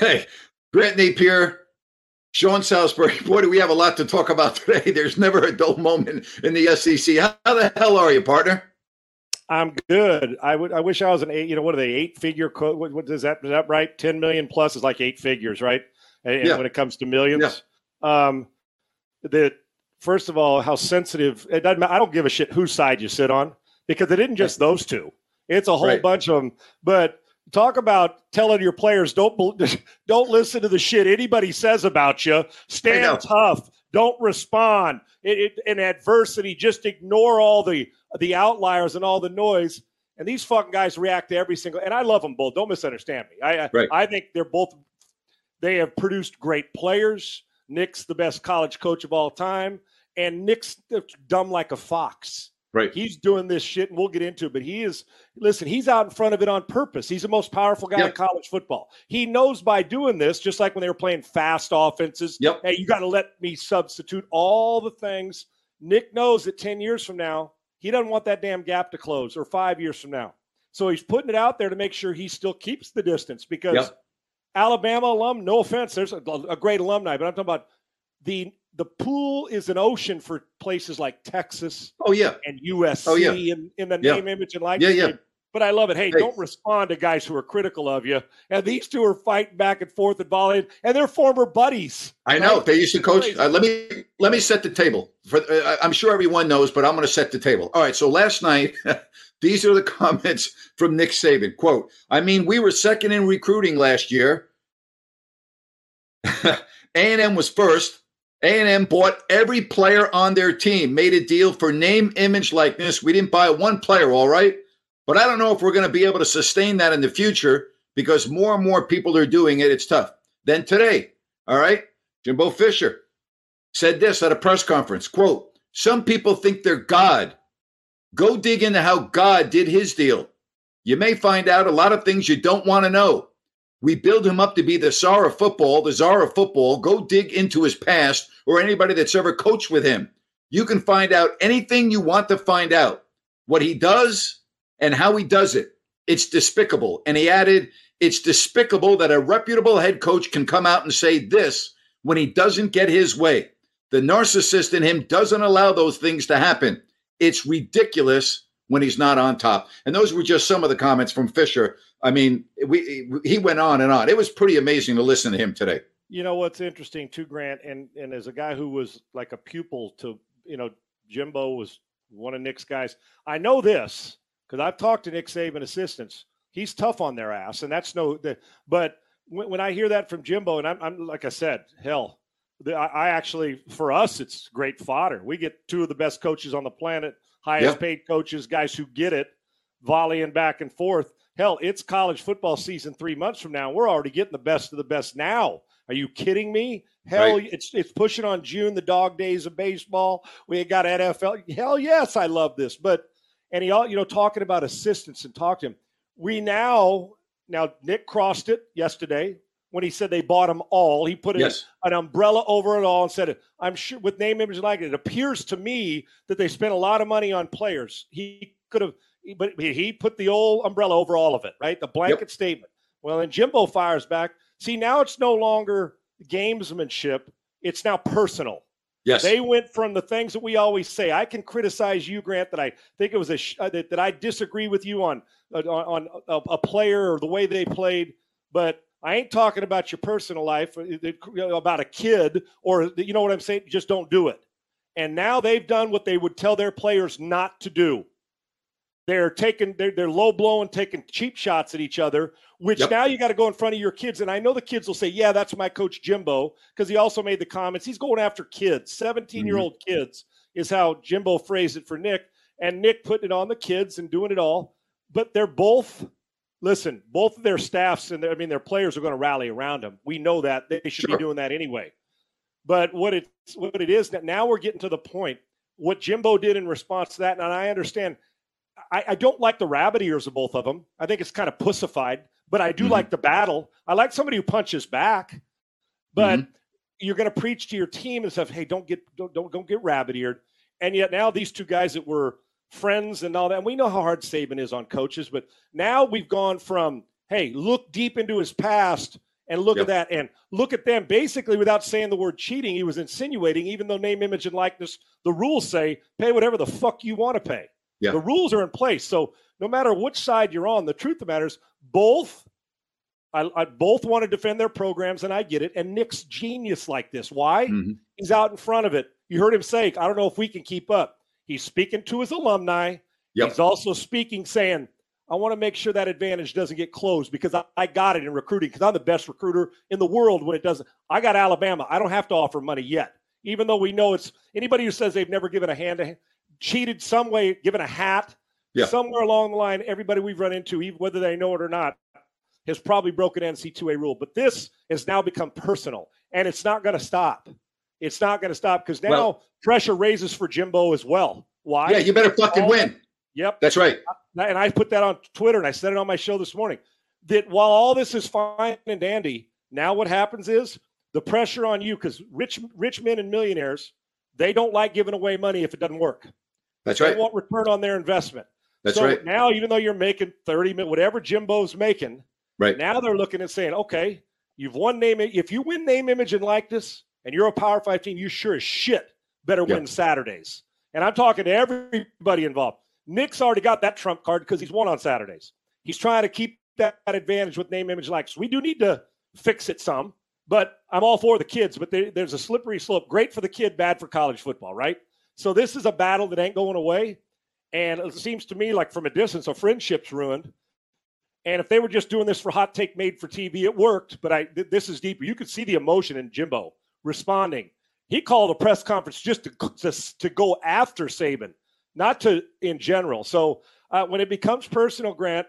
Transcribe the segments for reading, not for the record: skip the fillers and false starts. Hey, Grant Napier, Sean Salisbury. Boy, do we have a lot to talk about today. There's never a dull moment in the SEC. How the hell are you, partner? I'm good. I wish I was an eight. You know, what are they? 8-figure. What does that? Is that right? 10 million plus is like 8 figures, right? And yeah. When it comes to millions, yeah. That first of all, how sensitive it doesn't matter. I don't give a shit whose side you sit on because it isn't just those two. It's a whole bunch of them. But talk about telling your players don't listen to the shit anybody says about you. Stand tough. Don't respond in adversity. Just ignore all the outliers and all the noise. And these fucking guys react to every single. And I love them both. Don't misunderstand me. I think they're both. They have produced great players. Nick's the best college coach of all time. And Nick's dumb like a fox. Right. He's doing this shit, and we'll get into it. But he is – listen, he's out in front of it on purpose. He's the most powerful guy in college football. He knows by doing this, just like when they were playing fast offenses, hey, you got to let me substitute all the things. Nick knows that 10 years from now, he doesn't want that damn gap to close or 5 years from now. So he's putting it out there to make sure he still keeps the distance because – Alabama alum, no offense, there's a great alumni, but I'm talking about the pool is an ocean for places like Texas and USC in the name, image, and likeness. Yeah, yeah. But I love it. Hey, don't respond to guys who are critical of you. And these two are fighting back and forth and volleying, and they're former buddies. I know. They used to coach. Let me set the table. I'm sure everyone knows, but I'm going to set the table. All right, so last night – these are the comments from Nick Saban. Quote, I mean, we were second in recruiting last year. A&M was first. A&M bought every player on their team, made a deal for name, image, likeness. We didn't buy one player, all right? But I don't know if we're going to be able to sustain that in the future because more and more people are doing it. It's tough. Then today, all right, Jimbo Fisher said this at a press conference. Quote, some people think they're God. Go dig into how God did his deal. You may find out a lot of things you don't want to know. We build him up to be the czar of football, the czar of football. Go dig into his past or anybody that's ever coached with him. You can find out anything you want to find out, what he does and how he does it. It's despicable. And he added, it's despicable that a reputable head coach can come out and say this when he doesn't get his way. The narcissist in him doesn't allow those things to happen. It's ridiculous when he's not on top. And those were just some of the comments from Fisher. I mean, he went on and on. It was pretty amazing to listen to him today. You know, what's interesting too, Grant, and as a guy who was like a pupil to, you know, Jimbo was one of Nick's guys. I know this because I've talked to Nick Saban assistants. He's tough on their ass. And that's but when I hear that from Jimbo, and I'm like I said, hell, I actually, for us, it's great fodder. We get two of the best coaches on the planet, highest paid coaches, guys who get it, volleying back and forth. Hell, it's college football season 3 months from now. We're already getting the best of the best now. Are you kidding me? Hell, it's pushing on June, the dog days of baseball. We got NFL. Hell, yes, I love this. But, and he all, you know, talking about assistants and talking to him. We now Nick crossed it yesterday. When he said they bought them all, he put an umbrella over it all and said, I'm sure with name, image, and likeness, it appears to me that they spent a lot of money on players. He could have, but he put the old umbrella over all of it, right? The blanket statement. Well, and Jimbo fires back. See, now it's no longer gamesmanship. It's now personal. Yes. They went from the things that we always say. I can criticize you, Grant, that I think it was that I disagree with you on a player or the way they played, but I ain't talking about your personal life, about a kid, or you know what I'm saying? Just don't do it. And now they've done what they would tell their players not to do. They're low blowing, taking cheap shots at each other, which now you got to go in front of your kids. And I know the kids will say, yeah, that's my coach Jimbo, because he also made the comments. He's going after kids. 17-year-old kids is how Jimbo phrased it for Nick. And Nick putting it on the kids and doing it all. But they're both listen, both of their staffs and their players are going to rally around them. We know that they should be doing that anyway. But what it is that now we're getting to the point, what Jimbo did in response to that. And I understand, I don't like the rabbit ears of both of them. I think it's kind of pussified, but I do like the battle. I like somebody who punches back, but you're going to preach to your team and stuff. Hey, don't get rabbit eared. And yet now these two guys that were friends and all that, and we know how hard Saban is on coaches, but now we've gone from, hey, look deep into his past and look at that, and look at them. Basically, without saying the word cheating, he was insinuating, even though name, image, and likeness, the rules say pay whatever the fuck you want to pay. Yeah. The rules are in place. So no matter which side you're on, the truth of the matter is both want to defend their programs, and I get it. And Nick's genius like this. Why? He's out in front of it. You heard him say, I don't know if we can keep up. He's speaking to his alumni. Yep. He's also speaking, saying, I want to make sure that advantage doesn't get closed because I got it in recruiting because I'm the best recruiter in the world when it doesn't. I got Alabama. I don't have to offer money yet, even though we know it's anybody who says they've never given a hand, cheated some way, given a hat, somewhere along the line, everybody we've run into, even whether they know it or not, has probably broken NCAA rule. But this has now become personal, and it's not going to stop. It's not going to stop because now pressure raises for Jimbo as well. Why? Yeah, you better fucking win. Yep. That's right. And I put that on Twitter, and I said it on my show this morning, that while all this is fine and dandy, now what happens is the pressure on you, because rich men and millionaires, they don't like giving away money if it doesn't work. That's right. They want return on their investment. That's right. So now, even though you're making $30 million, whatever Jimbo's making, right now they're looking and saying, okay, you've won name. If you win name, image, and likeness, and you're a Power 5 team, you sure as shit better win Saturdays. And I'm talking to everybody involved. Nick's already got that trump card because he's won on Saturdays. He's trying to keep that advantage with name, image, likes. We do need to fix it some, but I'm all for the kids. But there's a slippery slope. Great for the kid, bad for college football, right? So this is a battle that ain't going away. And it seems to me like from a distance, a friendship's ruined. And if they were just doing this for hot take made for TV, it worked. But this is deeper. You could see the emotion in Jimbo responding. He called a press conference just to go after Saban. Not to in general. So when it becomes personal, Grant,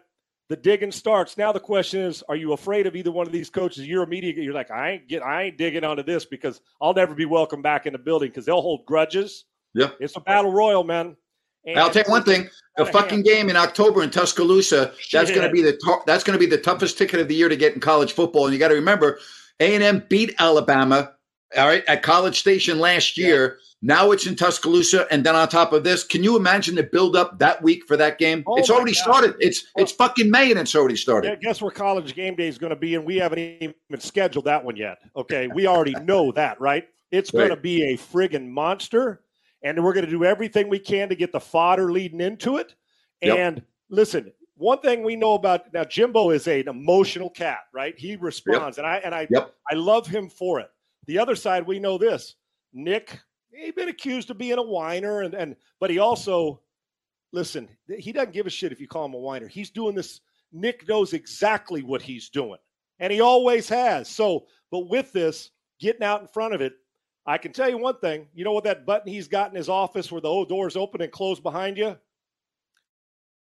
the digging starts. Now the question is, are you afraid of either one of these coaches? You're immediately, you're like, I ain't digging onto this because I'll never be welcome back in the building because they'll hold grudges. Yeah, it's a battle royal, man. And I'll take one thing: a fucking game in October in Tuscaloosa. That's going to be that's going to be the toughest ticket of the year to get in college football. And you got to remember, A&M beat Alabama. All right, at College Station last year. Now it's in Tuscaloosa, and then on top of this, can you imagine the build-up that week for that game? Oh, it's already started. It's fucking May, and it's already started. Yeah, guess where College Game Day is going to be, and we haven't even scheduled that one yet. Okay, we already know that, right? It's going to be a friggin' monster, and we're going to do everything we can to get the fodder leading into it. And listen, one thing we know about now, Jimbo is an emotional cat, right? He responds, and I love him for it. The other side, we know this, Nick. He's been accused of being a whiner, but he also, listen, he doesn't give a shit if you call him a whiner. He's doing this. Nick knows exactly what he's doing, and he always has. So, but with this, getting out in front of it, I can tell you one thing. You know what that button he's got in his office where the old doors open and close behind you?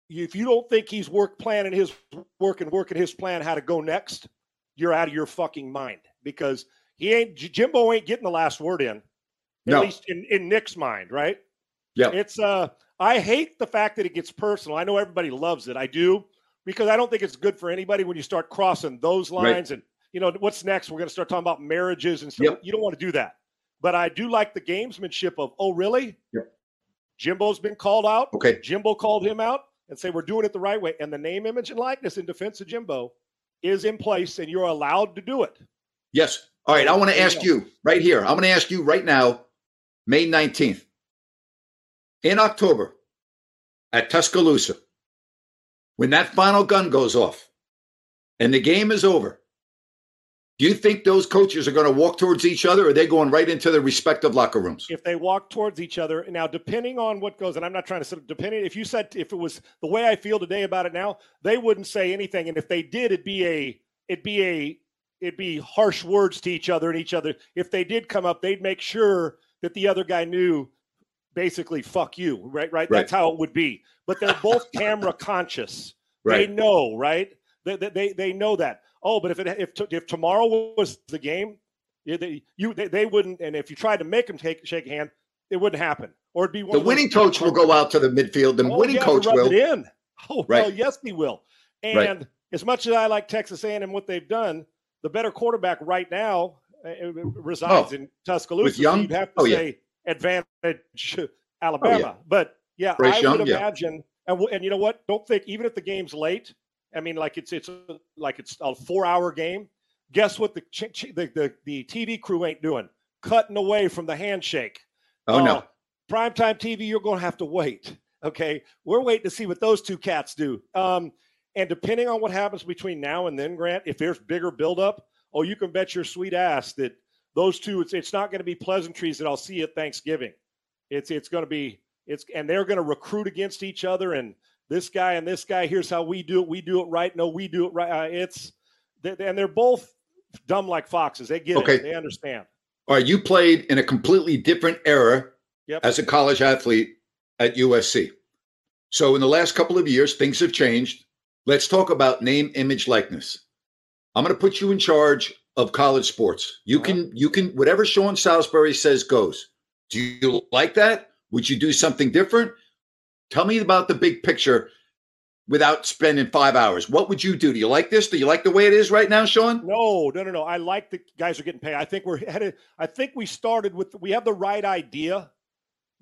If you don't think he's working his plan how to go next, you're out of your fucking mind because Jimbo ain't getting the last word in. At least in Nick's mind, right? Yeah. It's I hate the fact that it gets personal. I know everybody loves it. I do, because I don't think it's good for anybody when you start crossing those lines. Right. And, you know, what's next? We're going to start talking about marriages and stuff. Yep. You don't want to do that. But I do like the gamesmanship of, oh, really? Yep. Jimbo's been called out. Okay. Jimbo called him out and say, we're doing it the right way. And the name, image, and likeness in defense of Jimbo is in place, and you're allowed to do it. Yes. All right. I want to ask you right here. I'm going to ask you right now. May 19th, in October, at Tuscaloosa, when that final gun goes off and the game is over, do you think those coaches are going to walk towards each other, or are they going right into their respective locker rooms? If they walk towards each other, now depending on what goes, and I'm not trying to – depending. If you said – if it was the way I feel today about it now, they wouldn't say anything, and if they did, it'd be harsh words to each other and each other. If they did come up, they'd make sure – that the other guy knew, basically, fuck you, right? That's how it would be. But they're both camera conscious. Right. They know, right? They know that. Oh, but if tomorrow was the game, they wouldn't. And if you tried to make them shake a hand, it wouldn't happen. Or it'd be one. The winning coach will go out to the midfield, and winning coach will rub it in. Oh, well, yes, he will. And as much as I like Texas A&M, what they've done, the better quarterback right now resides in Tuscaloosa. With Young? So you'd have to say advantage Alabama. Oh, yeah. But yeah, Bryce Young, would imagine. And you know what? Don't think, even if the game's late. I mean, like it's a 4-hour game. Guess what? The TV crew ain't doing cutting away from the handshake. Oh no! Primetime TV, you're going to have to wait. Okay, we're waiting to see what those two cats do. And depending on what happens between now and then, Grant, if there's bigger buildup, you can bet your sweet ass that those two, it's not going to be pleasantries that I'll see at Thanksgiving. It's going to be and they're going to recruit against each other and. This guy and this guy, here's how we do it. We do it right. No, we do it right. And they're both dumb like foxes. They get it. They understand. All right, you played in a completely different era as a college athlete at USC. So in the last couple of years, things have changed. Let's talk about name, image, likeness. I'm going to put you in charge of college sports. You can whatever Sean Salisbury says goes. Do you like that? Would you do something different? Tell me about the big picture without spending 5 hours. What would you do? Do you like this? Do you like the way it is right now, Sean? No. I like the guys are getting paid. I think we're headed. I think we have the right idea,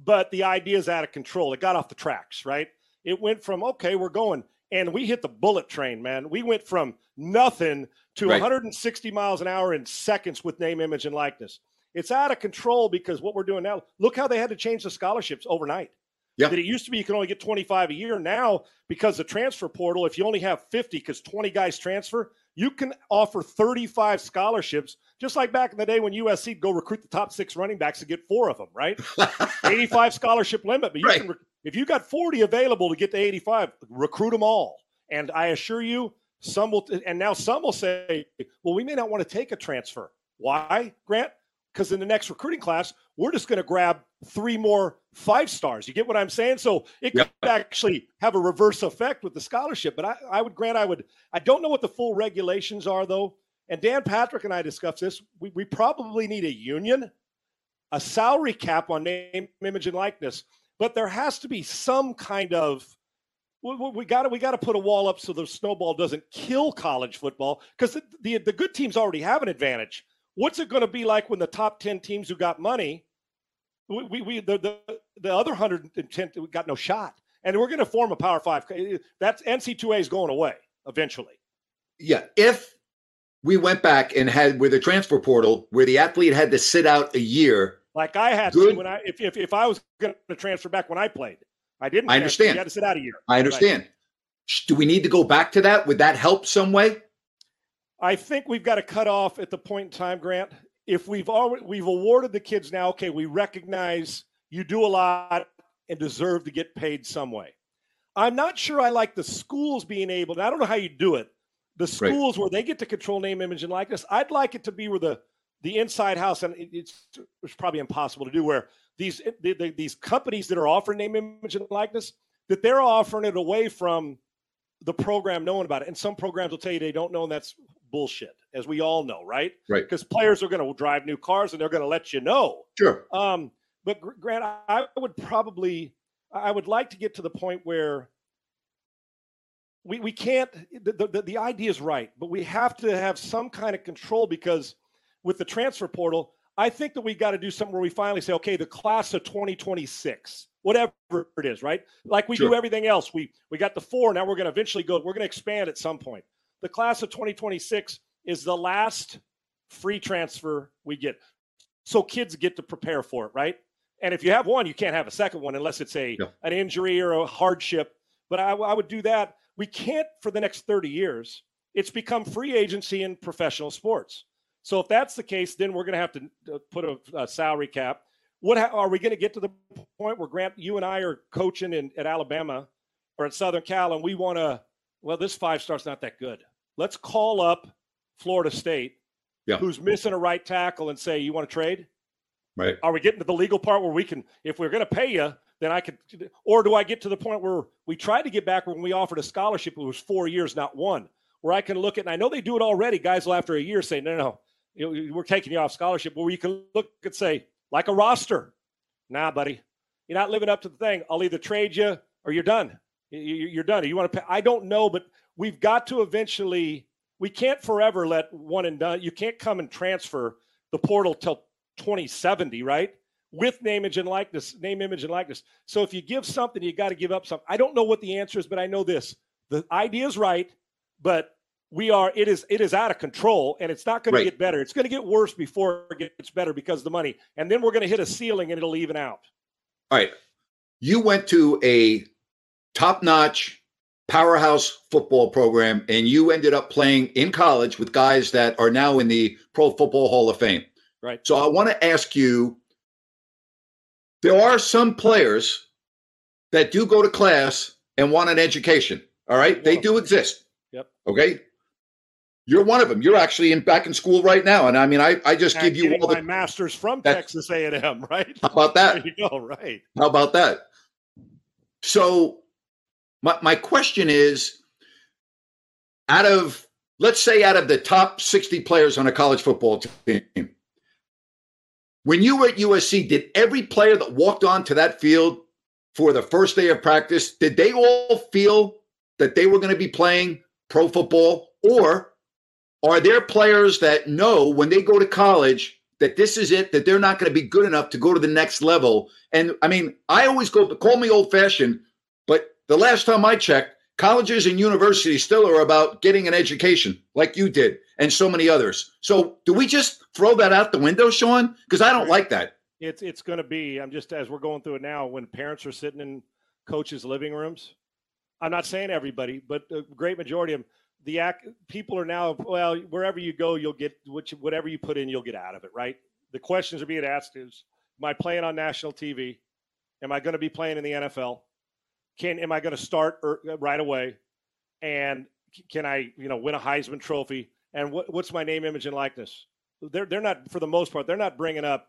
but the idea is out of control. It got off the tracks, right? It went from, we're going. And we hit the bullet train, man. We went from nothing to 160 miles an hour in seconds with name, image, and likeness. It's out of control because what we're doing now, look how they had to change the scholarships overnight. Yep. That it used to be you could only get 25 a year. Now, because the transfer portal, if you only have 50 because 20 guys transfer, you can offer 35 scholarships, just like back in the day when USC would go recruit the top 6 running backs to get 4 of them, right? 85 scholarship limit. But you can if you got 40 available to get to 85, recruit them all. And I assure you, some will – and now some will say, well, we may not want to take a transfer. Why, Grant? Because in the next recruiting class, we're just going to grab 3 more 5-stars. You get what I'm saying? So it could actually have a reverse effect with the scholarship. But I don't know what the full regulations are, though. And Dan Patrick and I discussed this. We probably need a union, a salary cap on name, image, and likeness. But there has to be some kind of – we got to put a wall up so the snowball doesn't kill college football because the good teams already have an advantage. What's it going to be like when the top 10 teams who got money, the other 110 got no shot, and we're going to form a Power 5? That's NC2A is going away eventually. Yeah, if we went back and had with a transfer portal where the athlete had to sit out a year, like I had to when if I was going to transfer back when I played, I didn't. I understand. You had to sit out a year. I understand. Right. Do we need to go back to that? Would that help some way? I think we've got to cut off at the point in time, Grant. If we've awarded the kids now, we recognize you do a lot and deserve to get paid some way. I'm not sure I like the schools being able, and I don't know how you do it, the schools where they get to control name, image, and likeness. I'd like it to be where the inside house, and it's probably impossible to do, where these companies that are offering name, image, and likeness, that they're offering it away from the program knowing about it. And some programs will tell you they don't know, and that's bullshit, as we all know, right? Because players are going to drive new cars and they're going to let you know. Sure. But Grant, I would like to get to the point where we can't, the idea is right, but we have to have some kind of control, because with the transfer portal, I think that we got to do something where we finally say, the class of 2026, whatever it is, right? Like we do everything else. We got the 4. Now we're going to eventually we're going to expand at some point. The class of 2026 is the last free transfer we get. So kids get to prepare for it, right? And if you have one, you can't have a second one unless it's an injury or a hardship. But I would do that. We can't for the next 30 years. It's become free agency in professional sports. So if that's the case, then we're going to have to put a salary cap. Are we going to get to the point where, Grant, you and I are coaching at Alabama or at Southern Cal, and we want to, this 5-star's not that good. Let's call up Florida State, who's missing a right tackle, and say, you want to trade? Right. Are we getting to the legal part where we can, if we're going to pay you, then I could, or do I get to the point where we tried to get back when we offered a scholarship, it was 4 years, not 1. where I can look at, and I know they do it already, guys will after a year say, no, we're taking you off scholarship, where you can look and say, like a roster, nah, buddy, you're not living up to the thing. I'll either trade you or you're done. You're done. You want to pay? I don't know, but we've got to eventually, we can't forever let one and done. You can't come and transfer the portal till 2070, right? With name, image, and likeness. So if you give something, you got to give up something. I don't know what the answer is, but I know this. The idea is right, but it is out of control, and it's not going to get better. It's going to get worse before it gets better because of the money. And then we're going to hit a ceiling, and it'll even out. All right. You went to a top-notch powerhouse football program, and you ended up playing in college with guys that are now in the Pro Football Hall of Fame. Right. So I want to ask you, there are some players that do go to class and want an education. All right? They do exist. Yep. Okay? You're one of them. You're actually back in school right now. And I mean, I just give you all my master's from Texas A&M, right? How about that? There you go, right. How about that? So my question is, let's say out of the top 60 players on a college football team, when you were at USC, did every player that walked onto that field for the first day of practice, did they all feel that they were going to be playing pro football? Or are there players that know when they go to college that this is it, that they're not going to be good enough to go to the next level? And I mean, I always go, call me old-fashioned, but the last time I checked, colleges and universities still are about getting an education like you did and so many others. So do we just throw that out the window, Sean? Because I don't like that. It's going to be, I'm just, as we're going through it now, when parents are sitting in coaches' living rooms, I'm not saying everybody, but a great majority of them, people are now, well, wherever you go, you'll get whatever you put in, you'll get out of it, right? The questions are being asked is, am I playing on national TV? Am I going to be playing in the NFL? Am I going to start right away? And can I, win a Heisman Trophy? And what's my name, image, and likeness? They're not, for the most part, they're not bringing up,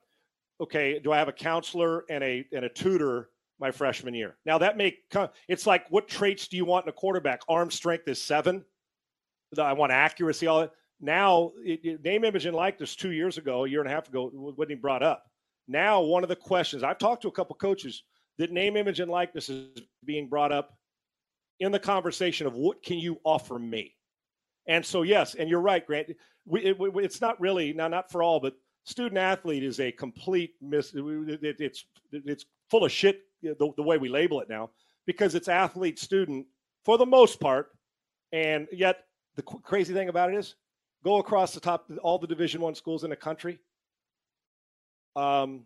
okay, do I have a counselor and a tutor my freshman year? Now that may come, it's like, what traits do you want in a quarterback? Arm strength is 7. I want accuracy, all that. Now, name, image, and likeness 2 years ago, a year and a half ago, wasn't even brought up. Now, one of the questions, I've talked to a couple coaches, that name, image, and likeness is being brought up in the conversation of what can you offer me? And so, yes, and you're right, Grant. It's not really, now not for all, but student athlete is a complete it's full of shit the way we label it now, because it's athlete student for the most part. And yet the crazy thing about it is, go across the top, all the Division I schools in the country. The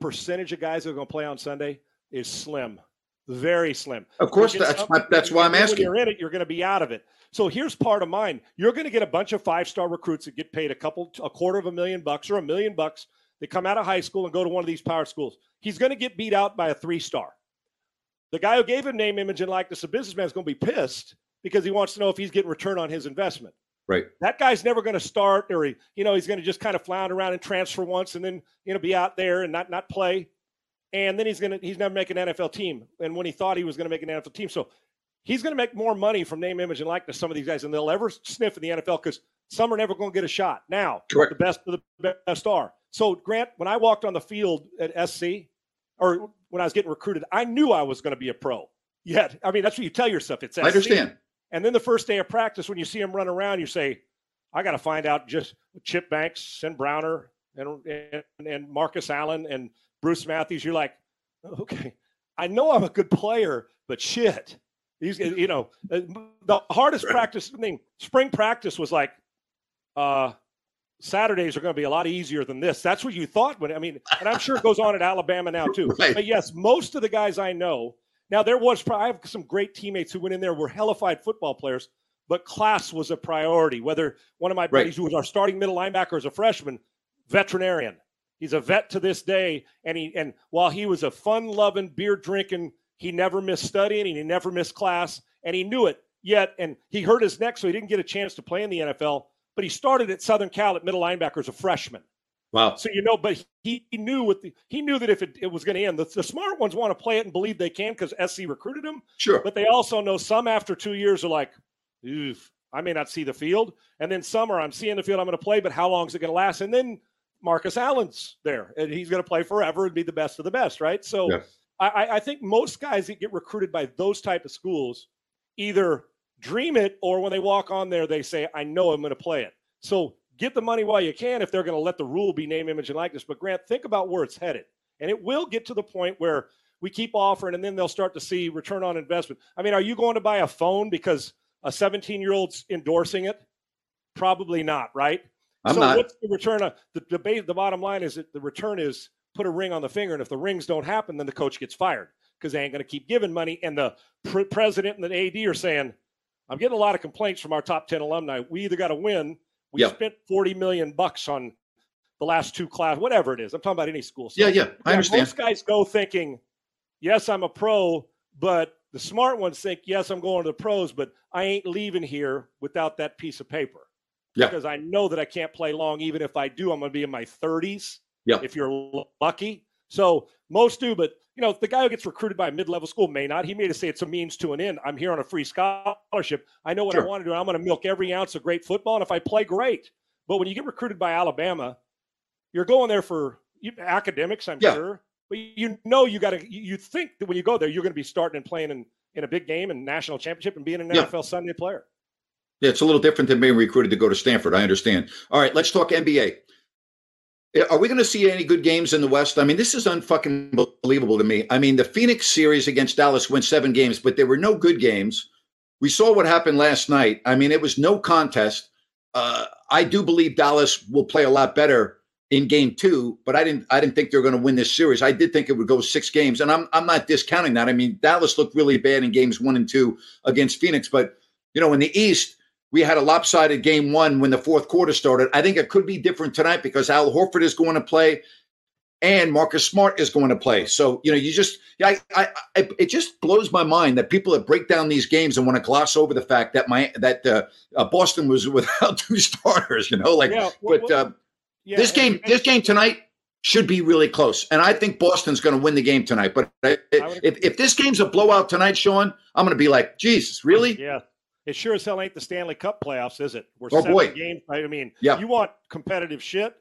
percentage of guys that are going to play on Sunday is slim, very slim. Of course, that's why I'm asking. When you're in it, you're going to be out of it. So here's part of mine. You're going to get a bunch of five-star recruits that get paid $250,000 or $1 million. They come out of high school and go to one of these power schools. He's going to get beat out by a 3-star. The guy who gave him name, image, and likeness, a businessman, is going to be pissed because he wants to know if he's getting return on his investment. Right. That guy's never going to start, or he's going to just kind of flounder around and transfer once, and then be out there and not play, and then he's never make an NFL team. And when he thought he was going to make an NFL team, so he's going to make more money from name, image, and likeness, some of these guys, than they'll ever sniff in the NFL, because some are never going to get a shot. Now, correct. The best of the best are. So, Grant, when I walked on the field at SC, or when I was getting recruited, I knew I was going to be a pro. Yet, I mean, that's what you tell yourself. It's SC. I understand. And then the first day of practice, when you see him run around, you say, I got to find out just Chip Banks and Browner and Marcus Allen and Bruce Matthews. You're like, okay, I know I'm a good player, but shit. These, the hardest practice thing, spring practice was like, Saturdays are going to be a lot easier than this. That's what you thought. And I'm sure it goes on at Alabama now too. Right. But yes, most of the guys I know, now, I have some great teammates who went in there, were hellified football players, but class was a priority. Whether one of my buddies, who was our starting middle linebacker as a freshman, veterinarian. He's a vet to this day, and while he was a fun-loving, beer-drinking, he never missed studying, and he never missed class, and he knew it. Yet, and he hurt his neck, so he didn't get a chance to play in the NFL, but he started at Southern Cal at middle linebacker as a freshman. Wow. So, but he knew that if it was going to end, the smart ones want to play it and believe they can because SC recruited them. Sure. But they also know some after 2 years are like, oof, I may not see the field. And then summer, I'm seeing the field, I'm going to play, but how long is it going to last? And then Marcus Allen's there, and he's going to play forever and be the best of the best, right? So yeah. I think most guys that get recruited by those type of schools either dream it or when they walk on there, they say, I know I'm going to play it. So get the money while you can if they're going to let the rule be name, image, and likeness. But, Grant, think about where it's headed. And it will get to the point where we keep offering, and then they'll start to see return on investment. I mean, are you going to buy a phone because a 17-year-old's endorsing it? Probably not, right? So what's the return? The bottom line is that the return is put a ring on the finger, and if the rings don't happen, then the coach gets fired because they ain't going to keep giving money. And the president and the AD are saying, I'm getting a lot of complaints from our top 10 alumni. We either got to win. We spent $40 million on the last two class, whatever it is. I'm talking about any school. So, yeah, I understand. Most guys go thinking, yes, I'm a pro, but the smart ones think, yes, I'm going to the pros, but I ain't leaving here without that piece of paper. Yeah. Because I know that I can't play long. Even if I do, I'm going to be in my 30s. Yeah. If you're lucky. So most do, but you know, the guy who gets recruited by a mid-level school may not. He may just say it's a means to an end. I'm here on a free scholarship. I know what I want to do. I'm going to milk every ounce of great football, and if I play, great. But when you get recruited by Alabama, you're going there for academics, I'm sure. But you know you think that when you go there, you're going to be starting and playing in a big game and national championship and being an NFL Sunday player. Yeah, it's a little different than being recruited to go to Stanford. I understand. All right, let's talk NBA. Are we going to see any good games in the West? I mean, this is unfucking believable to me. I mean, the Phoenix series against Dallas went 7 games, but there were no good games. We saw what happened last night. I mean, it was no contest. I do believe Dallas will play a lot better in game 2, but I didn't think they were going to win this series. I did think it would go 6 games, and I'm not discounting that. I mean, Dallas looked really bad in games 1 and 2 against Phoenix, but you know, in the East, we had a lopsided game 1 when the fourth quarter started. I think it could be different tonight because Al Horford is going to play and Marcus Smart is going to play. So, you know, you just it just blows my mind that people that break down these games and want to gloss over the fact that Boston was without 2 starters. You know, like, this game tonight should be really close, and I think Boston's going to win the game tonight. But if this game's a blowout tonight, Sean, I'm going to be like, Jesus, really? Yeah. It sure as hell ain't the Stanley Cup playoffs, is it? We're 7 games. I mean, you want competitive shit.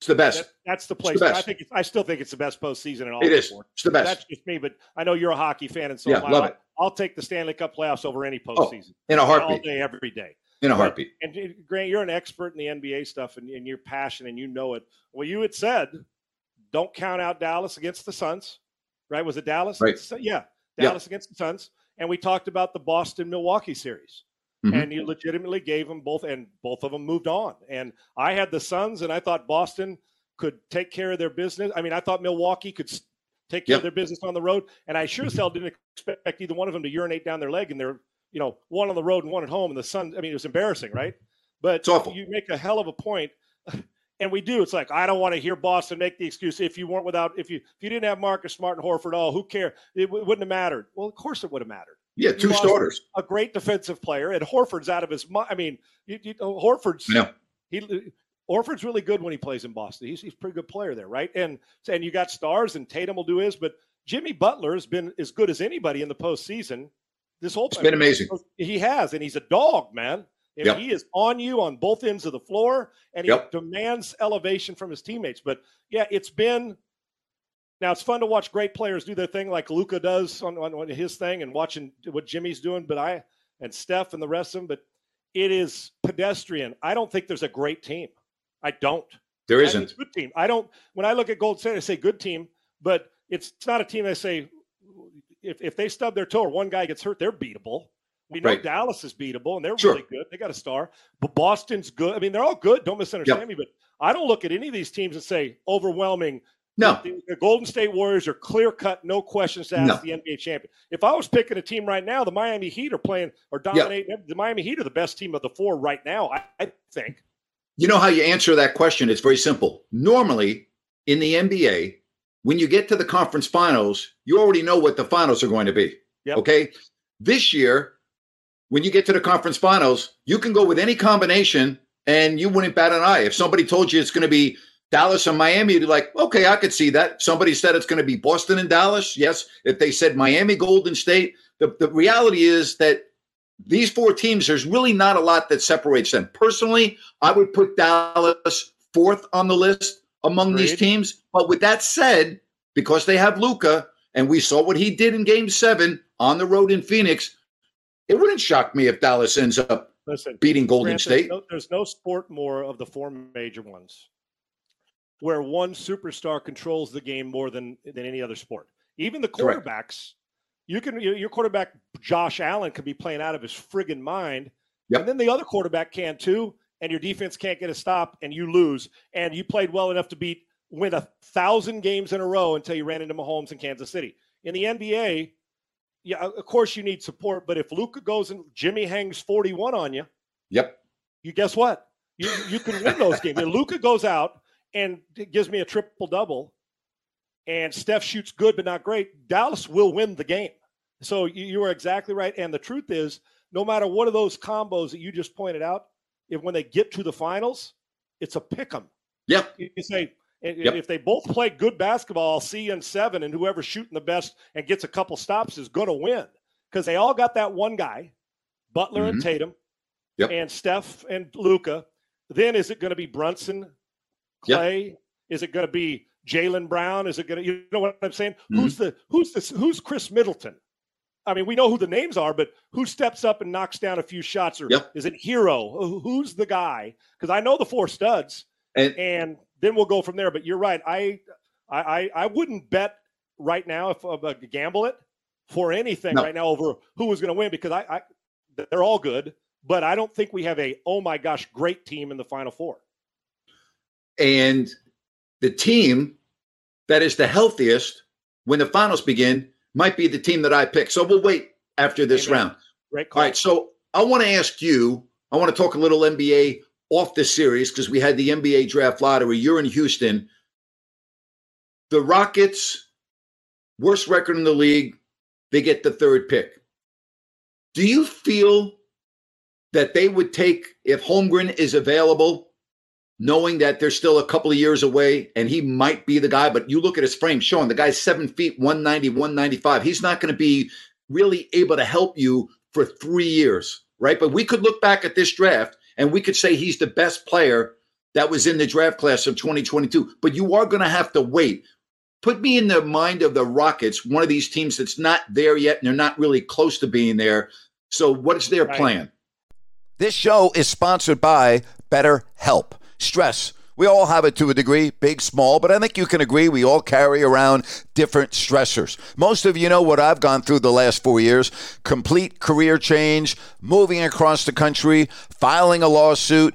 It's the best. That's the place. I still think it's the best postseason in all. It is. Sport. It's the best. That's just me, but I know you're a hockey fan, and so love it. I'll take the Stanley Cup playoffs over any postseason in a heartbeat, all day, every day. In a heartbeat. And Grant, you're an expert in the NBA stuff, and your passion, and you know it. Well, you had said, don't count out Dallas against the Suns, right? Was it Dallas? Right. Dallas against the Suns, and we talked about the Boston-Milwaukee series. Mm-hmm. And you legitimately gave them both, and both of them moved on. And I had the Suns, and I thought Boston could take care of their business. I mean, I thought Milwaukee could take care of their business on the road. And I sure as hell didn't expect either one of them to urinate down their leg. And they're, you know, one on the road and one at home. And the Suns, I mean, it was embarrassing, right? But it's awful. You make a hell of a point. And we do. It's like, I don't want to hear Boston make the excuse. If you didn't have Marcus Smart and Horford, who cares? It wouldn't have mattered. Well, of course it would have mattered. Yeah, 2 starters. A great defensive player, and Horford's out of his mind. I mean, Horford's really good when he plays in Boston. He's a pretty good player there, right? And you got stars, and Tatum will do his, but Jimmy Butler has been as good as anybody in the postseason. It's been amazing. He has, and he's a dog, man. And he is on you on both ends of the floor, and he demands elevation from his teammates. But yeah, it's been. Now, it's fun to watch great players do their thing like Luka does on his thing and watching what Jimmy's doing, but and Steph and the rest of them, but it is pedestrian. I don't think there's a great team. I don't. There isn't. It's a good team. When I look at Golden State, I say good team, but it's not a team I say if they stub their toe or one guy gets hurt, they're beatable. We know Dallas is beatable, and they're really good. They got a star. But Boston's good. I mean, they're all good. Don't misunderstand me, but I don't look at any of these teams and say overwhelming. No, the Golden State Warriors are clear-cut, no questions to ask the NBA champion. If I was picking a team right now, the Miami Heat are playing or dominating. Yeah. The Miami Heat are the best team of the 4 right now, I think. You know how you answer that question? It's very simple. Normally, in the NBA, when you get to the conference finals, you already know what the finals are going to be, okay? This year, when you get to the conference finals, you can go with any combination, and you wouldn't bat an eye. If somebody told you it's going to be Dallas and Miami, you'd be like, okay, I could see that. Somebody said it's going to be Boston and Dallas. Yes, if they said Miami, Golden State. The reality is that these four teams, there's really not a lot that separates them. Personally, I would put Dallas fourth on the list among these teams. But with that said, because they have Luka, and we saw what he did in Game 7 on the road in Phoenix, it wouldn't shock me if Dallas ends up beating Golden State. There's no sport more of the four major ones where one superstar controls the game more than any other sport. Even the quarterbacks. Correct. Your quarterback, Josh Allen, could be playing out of his friggin' mind. Yep. And then the other quarterback can too, and your defense can't get a stop, and you lose. And you played well enough to win 1,000 games in a row until you ran into Mahomes in Kansas City. In the NBA, yeah, of course you need support, but if Luka goes and Jimmy hangs 41 on you, yep, you guess what? You can win those games. If Luka goes out and gives me a triple-double, and Steph shoots good but not great, Dallas will win the game. So you are exactly right. And the truth is, no matter what of those combos that you just pointed out, when they get to the finals, it's a pick 'em. Yep. You say, yep, if they both play good basketball, I'll see you in 7, and whoever's shooting the best and gets a couple stops is going to win, because they all got that one guy, Butler and Tatum, yep, and Steph and Luka. Then is it going to be Brunson, Clay? Yep. Is it going to be Jaylen Brown? Is it going to, you know what I'm saying? Mm-hmm. Who's Chris Middleton? I mean, we know who the names are, but who steps up and knocks down a few shots, or yep, is it Hero? Who's the guy? Because I know the four studs, and then we'll go from there. But you're right. I wouldn't bet right now if gamble it for anything right now over who was going to win, because I they're all good, but I don't think we have a, oh my gosh, great team in the Final Four. And the team that is the healthiest when the finals begin might be the team that I pick. So we'll wait after this round. Great call. All right, so I want to ask you, I want to talk a little NBA off the series, because we had the NBA draft lottery. You're in Houston. The Rockets, worst record in the league, they get the third pick. Do you feel that they would take, if Holmgren is available, knowing that they're still a couple of years away and he might be the guy, but you look at his frame, Sean, the guy's 7 feet, 190, 195. He's not going to be really able to help you for 3 years, right? But we could look back at this draft and we could say he's the best player that was in the draft class of 2022, but you are going to have to wait. Put me in the mind of the Rockets, one of these teams that's not there yet, and they're not really close to being there. So what's their plan? This show is sponsored by BetterHelp. Stress. We all have it to a degree, big, small, but I think you can agree we all carry around different stressors. Most of you know what I've gone through the last 4 years: complete career change, moving across the country, filing a lawsuit,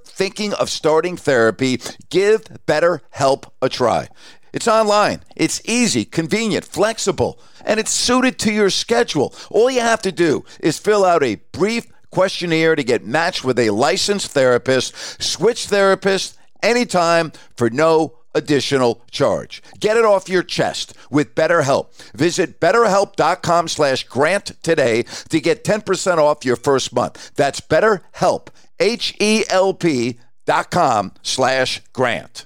thinking of starting therapy, give BetterHelp a try. It's online. It's easy, convenient, flexible, and it's suited to your schedule. All you have to do is fill out a brief questionnaire to get matched with a licensed therapist. Switch therapists anytime for no additional charge. Get it off your chest with BetterHelp. Visit BetterHelp.com/grant today to get 10% off your first month. That's BetterHelp, HELP.com/grant.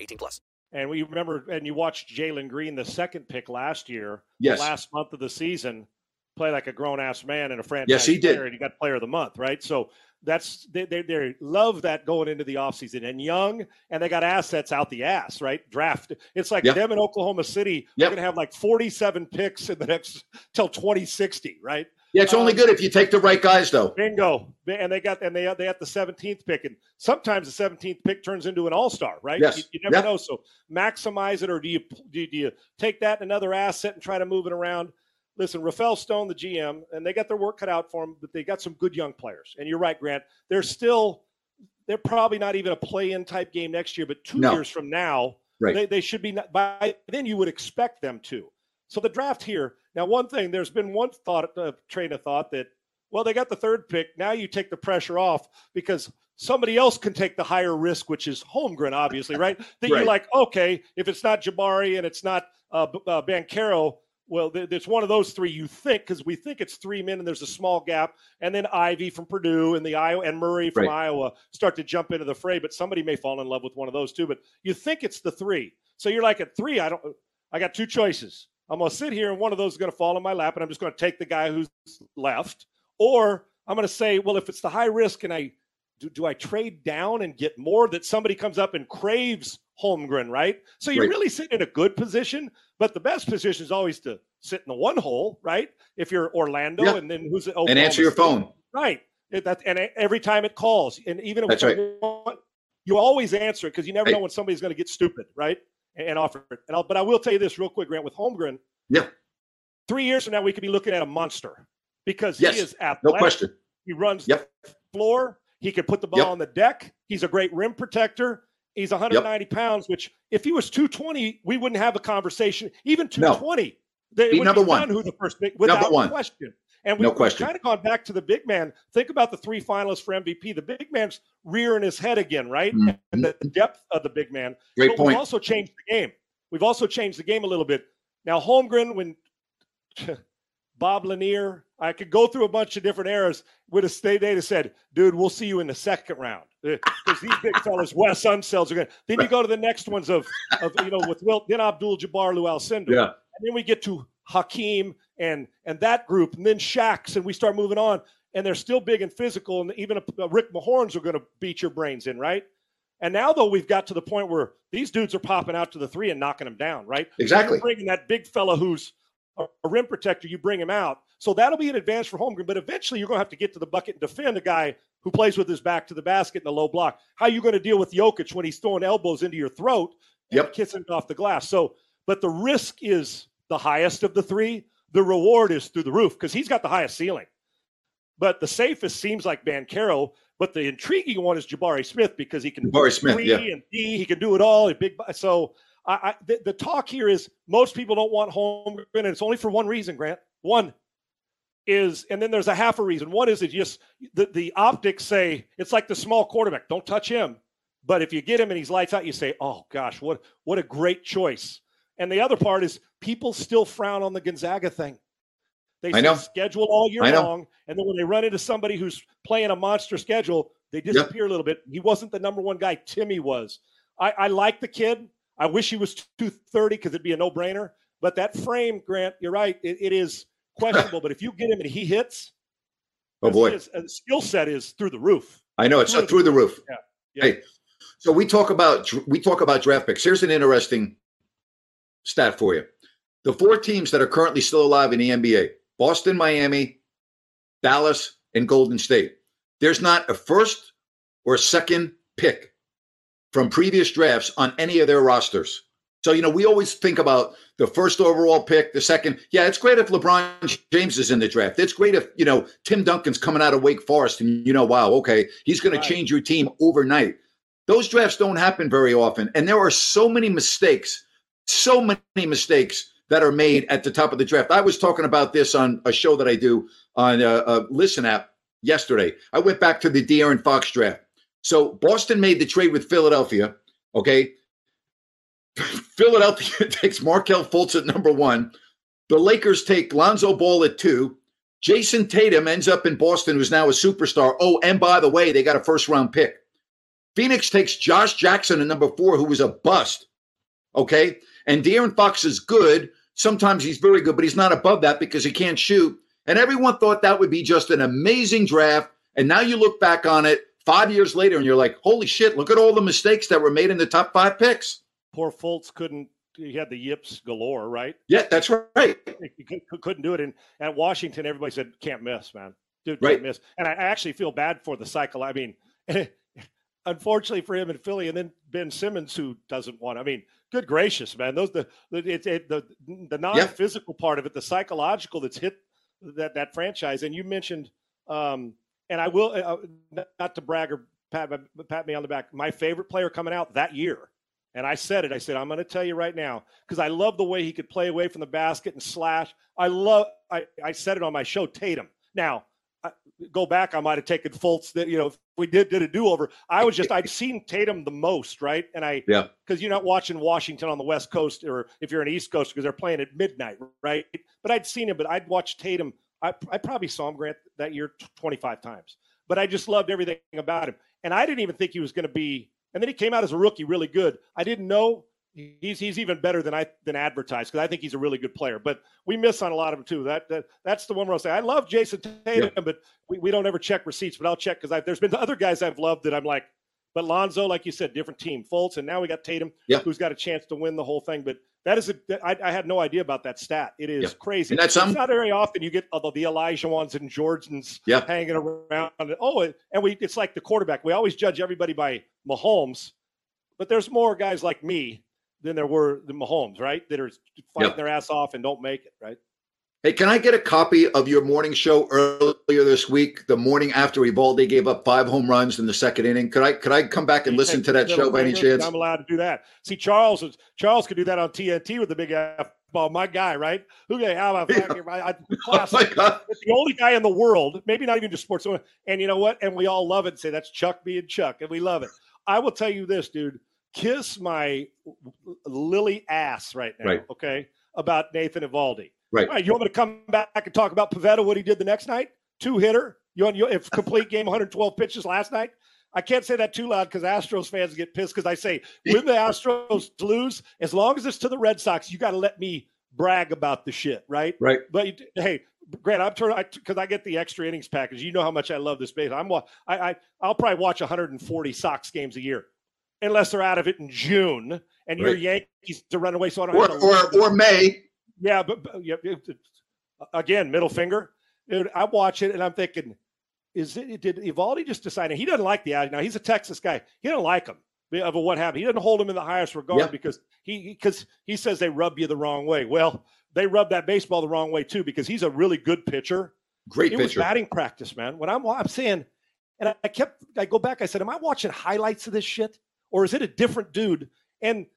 18+. And we remember, and you watched Jalen Green, the second pick last year, the last month of the season, play like a grown-ass man in a franchise. Yes, he did. And he got player of the month, right? So that's they love that going into the offseason. And young, and they got assets out the ass, right? Draft. It's like them in Oklahoma City. They're going to have like 47 picks in the next till 2060, right? Yeah, it's only good if you take the right guys, though. Bingo. And they got the 17th pick, and sometimes the 17th pick turns into an all-star, right? Yes. You never know. So maximize it, or do you take that and another asset and try to move it around? Listen, Rafael Stone, the GM, and they got their work cut out for them, but they got some good young players. And you're right, Grant. They're probably not even a play-in type game next year, but two years from now, right, they should be. By then, you would expect them to. So the draft here. Now, one thing, there's been one thought, train of thought that, well, they got the third pick. Now you take the pressure off because somebody else can take the higher risk, which is Holmgren, obviously, right? That right. You're like, okay, if it's not Jabari and it's not Banchero, well, it's one of those three you think, because we think it's three men and there's a small gap. And then Ivy from Purdue and and Murray from Iowa start to jump into the fray, but somebody may fall in love with one of those two. But you think it's the three. So you're like, at three, I got two choices. I'm going to sit here and one of those is going to fall in my lap and I'm just going to take the guy who's left. Or I'm going to say, well, if it's the high risk and I do I trade down and get more that somebody comes up and craves Holmgren, right? So you're really sitting in a good position, but the best position is always to sit in the one hole, right? If you're Orlando and then who's at Oklahoma? And answer your phone. Right. And every time it calls. And even if you always answer it because you never know when somebody's going to get stupid, right? And offer it. But I will tell you this real quick, Grant, with Holmgren. Yeah. 3 years from now, we could be looking at a monster because he is athletic. No question. He runs the floor. He can put the ball on the deck. He's a great rim protector. He's 190 pounds, which if he was 220, we wouldn't have a conversation. Even 220. They would number be one. Who the first big, without number one. Question. And we've kind of gone back to the big man. Think about the three finalists for MVP. The big man's rearing his head again, right? Mm-hmm. And the depth of the big man. Great point. We've also changed the game. We've also changed the game a little bit. Now, Holmgren, when Bob Lanier, I could go through a bunch of different eras, would have stayed there and said, dude, we'll see you in the second round. Because these big fellas, Wes Unseld, are going to. Then you go to the next ones of with Wilt, then Abdul-Jabbar, Lou Alcindor. Yeah. And then we get to Hakeem and that group, and then Shaq's, and we start moving on. And they're still big and physical, and even Rick Mahorns are going to beat your brains in, right? And now, though, we've got to the point where these dudes are popping out to the three and knocking them down, right? Exactly. You're bringing that big fella who's a rim protector, you bring him out. So that'll be an advantage for Holmgren, but eventually you're going to have to get to the bucket and defend a guy who plays with his back to the basket in the low block. How are you going to deal with Jokic when he's throwing elbows into your throat and kissing it off the glass? So, but the risk is the highest of the three. The reward is through the roof because he's got the highest ceiling. But the safest seems like Banchero. But the intriguing one is Jabari Smith because he can and D, he can do it all. So the talk here is most people don't want Holmgren, and it's only for one reason, Grant. One is, and then there's a half a reason. One is it just the optics say it's like the small quarterback. Don't touch him. But if you get him and he's lights out, you say, oh, gosh, what a great choice. And the other part is people still frown on the Gonzaga thing. They schedule all year long, and then when they run into somebody who's playing a monster schedule, they disappear a little bit. He wasn't the number one guy. Timmy was. I like the kid. I wish he was 230 because it'd be a no-brainer. But that frame, Grant, you're right. It is questionable. But if you get him and he hits, his skill set is through the roof. I know it's through the roof. Yeah. Hey, so we talk about draft picks. Here's an interesting stat for you: the four teams that are currently still alive in the NBA. Boston, Miami, Dallas, and Golden State. There's not a first or second pick from previous drafts on any of their rosters. So, we always think about the first overall pick, the second. Yeah, it's great if LeBron James is in the draft. It's great if, Tim Duncan's coming out of Wake Forest and, wow, okay, he's going to change your team overnight. Those drafts don't happen very often. And there are so many mistakes that are made at the top of the draft. I was talking about this on a show that I do on a Listen app yesterday. I went back to the De'Aaron Fox draft. So Boston made the trade with Philadelphia, okay? Philadelphia takes Markel Fultz at number one. The Lakers take Lonzo Ball at two. Jason Tatum ends up in Boston, who's now a superstar. Oh, and by the way, they got a first-round pick. Phoenix takes Josh Jackson at number four, who was a bust, okay? And De'Aaron Fox is good. Sometimes he's very good, but he's not above that because he can't shoot. And everyone thought that would be just an amazing draft. And now you look back on it 5 years later and you're like, holy shit, look at all the mistakes that were made in the top five picks. Poor Fultz couldn't he had the yips galore, right? Yeah, that's right. He couldn't do it. And at Washington, everybody said, can't miss, man. Dude, can't miss. And I actually feel bad for the cycle. I mean, unfortunately for him in Philly, and then Ben Simmons, who doesn't want, I mean, good gracious, man. Those the non-physical part of it, the psychological that's hit that franchise. And you mentioned, and I will, not to brag or pat me on the back, my favorite player coming out that year. And I said it. I said, I'm going to tell you right now, because I love the way he could play away from the basket and slash. I said it on my show, Tatum. Now, go back, I might have taken Fultz that, if we did a do-over. I'd seen Tatum the most, right? And because you're not watching Washington on the West Coast, or if you're on the East Coast, because they're playing at midnight, right? But I'd seen him, but I'd watched Tatum. I probably saw him, Grant, that year 25 times. But I just loved everything about him. And I didn't even think he was going to be, and then he came out as a rookie really good. I didn't know he's even better than advertised, because I think he's a really good player. But we miss on a lot of them too. That's the one where I'll say, I love Jason Tatum, but we don't ever check receipts. But I'll check, because there's been other guys I've loved that I'm like, but Lonzo, like you said, different team. Fultz, and now we got Tatum, who's got a chance to win the whole thing. But that is I had no idea about that stat. It is crazy. It's not very often you get the Elijah ones and Jordans hanging around. It's like the quarterback. We always judge everybody by Mahomes, but there's more guys like me than there were the Mahomes, right? That are fighting their ass off and don't make it, right? Hey, can I get a copy of your morning show earlier this week, the morning after Eovaldi gave up 5 home runs in the second inning? Could I come back and listen to that show by any chance? I'm allowed to do that. See, Charles could do that on TNT with the big F ball. My guy, right? The only guy in the world, maybe not even just sports. And you know what? And we all love it and say, that's Chuck being Chuck. And we love it. I will tell you this, dude. Kiss my lily ass right now, okay, about Nathan Eovaldi. Right. You want me to come back and talk about Pivetta, what he did the next night? 2-hitter. If complete game, 112 pitches last night. I can't say that too loud because Astros fans get pissed, because I say, when the Astros lose, as long as it's to the Red Sox, you got to let me brag about the shit, right? Right. But, hey, Grant, I'm turning because I get the extra innings package. You know how much I love this base. I'll probably watch 140 Sox games a year, unless they're out of it in June and your Yankees to run away. So I don't or May. Yeah, but again, middle finger. Dude, I watch it and I'm thinking, did Eovaldi just decide? And he doesn't like the out. Now, he's a Texas guy. He doesn't like him of what happened. He doesn't hold him in the highest regard because he says they rub you the wrong way. Well, they rub that baseball the wrong way too, because he's a really good pitcher. Great pitcher. It was batting practice, man. When I'm saying, and I go back. I said, am I watching highlights of this shit, or is it a different dude? And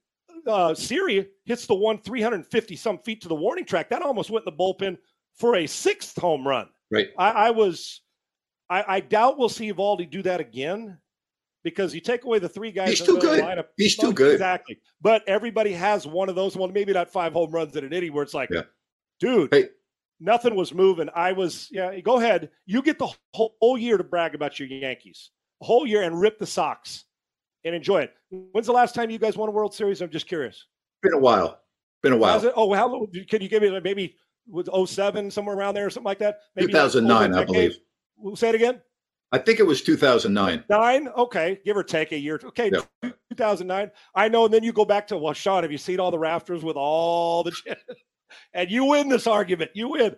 Siri hits the one 350 some feet to the warning track. That almost went in the bullpen for a 6th home run. Right. I doubt we'll see Eovaldi do that again, because you take away the 3 guys. He's too good. Lineup. He's too good. Exactly. But everybody has one of those. Well, maybe not 5 home runs in an inning, where it's like, dude, nothing was moving. Go ahead. You get the whole year to brag about your Yankees, a whole year, and rip the Sox. And enjoy it. When's the last time you guys won a World Series? I'm just curious. Been a while. How long? Can you give me maybe with 2007, somewhere around there or something like that? Maybe 2009, I believe. Say it again. I think it was 2009. Okay, give or take a year. Okay, 2009. I know. And then you go back to, well, Sean, have you seen all the rafters with all the shit? And you win this argument. You win.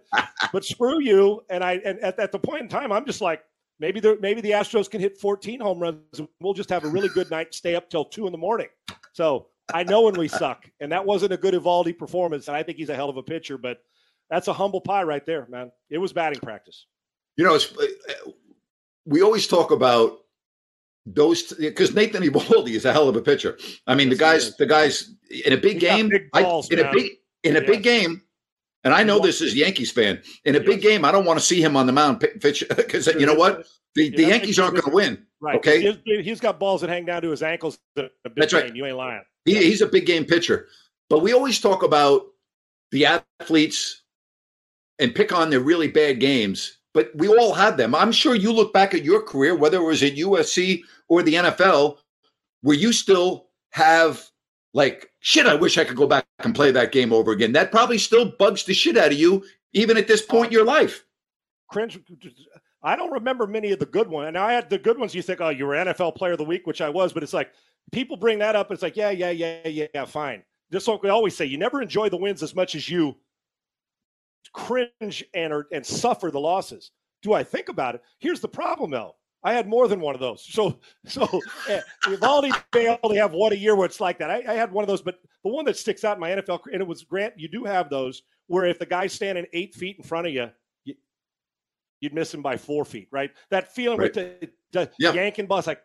But screw you. And at the point in time, I'm just like, Maybe the Astros can hit 14 home runs. We'll just have a really good night, stay up till 2 a.m. So I know when we suck, and that wasn't a good Eovaldi performance. And I think he's a hell of a pitcher, but that's a humble pie right there, man. It was batting practice. We always talk about those, because Nathan Eovaldi is a hell of a pitcher. I mean, the guys in a big game, big game. And I know this is Yankees fan. In a big game, I don't want to see him on the mound pitch, because you know what? The Yankees aren't going to win. Right. Okay. He's got balls that hang down to his ankles. That's right. You ain't lying. He's a big game pitcher. But we always talk about the athletes and pick on their really bad games. But we all had them. I'm sure you look back at your career, whether it was at USC or the NFL, where you still have – like, shit, I wish I could go back and play that game over again. That probably still bugs the shit out of you, even at this point in your life. Cringe. I don't remember many of the good ones. And I had the good ones. You think, oh, you were NFL Player of the Week, which I was. But it's like people bring that up. And it's like, fine. just like we always say, you never enjoy the wins as much as you cringe and suffer the losses. Do I think about it? Here's the problem, though. I had more than one of those. So they only have one a year where it's like that. I had one of those, but the one that sticks out in my NFL, and it was, Grant, you do have those where if the guy's standing 8 feet in front of you, you'd miss him by 4 feet, right? That feeling with the yank and bust, like,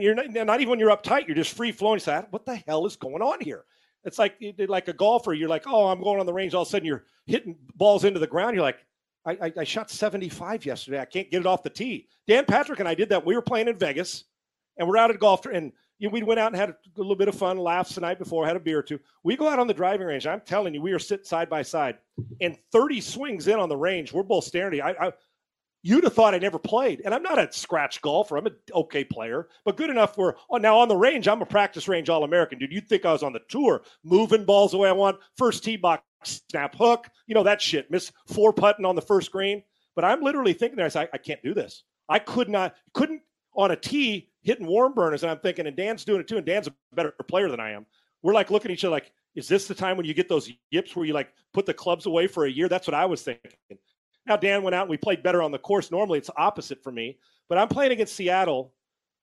you're not even when you're uptight, you're just free flowing. You say, what the hell is going on here? It's like a golfer. You're like, oh, I'm going on the range. All of a sudden you're hitting balls into the ground. You're like, I shot 75 yesterday. I can't get it off the tee. Dan Patrick and I did that. We were playing in Vegas, and we're out at golf, and we went out and had a little bit of fun, laughs the night before, had a beer or two. We go out on the driving range. I'm telling you, we are sitting side by side, and 30 swings in on the range. We're both staring at you. You'd have thought I never played. And I'm not a scratch golfer. I'm an okay player, but good enough where now on the range, I'm a practice range All-American, dude. You'd think I was on the tour, moving balls the way I want, first tee box, snap hook, that shit, miss 4-putting on the first green. But I'm literally thinking there, I said, I can't do this. I couldn't on a tee hitting warm burners. And I'm thinking, and Dan's doing it too. And Dan's a better player than I am. We're like looking at each other like, is this the time when you get those yips where you like put the clubs away for a year? That's what I was thinking. Now, Dan went out and we played better on the course. Normally, it's opposite for me. But I'm playing against Seattle,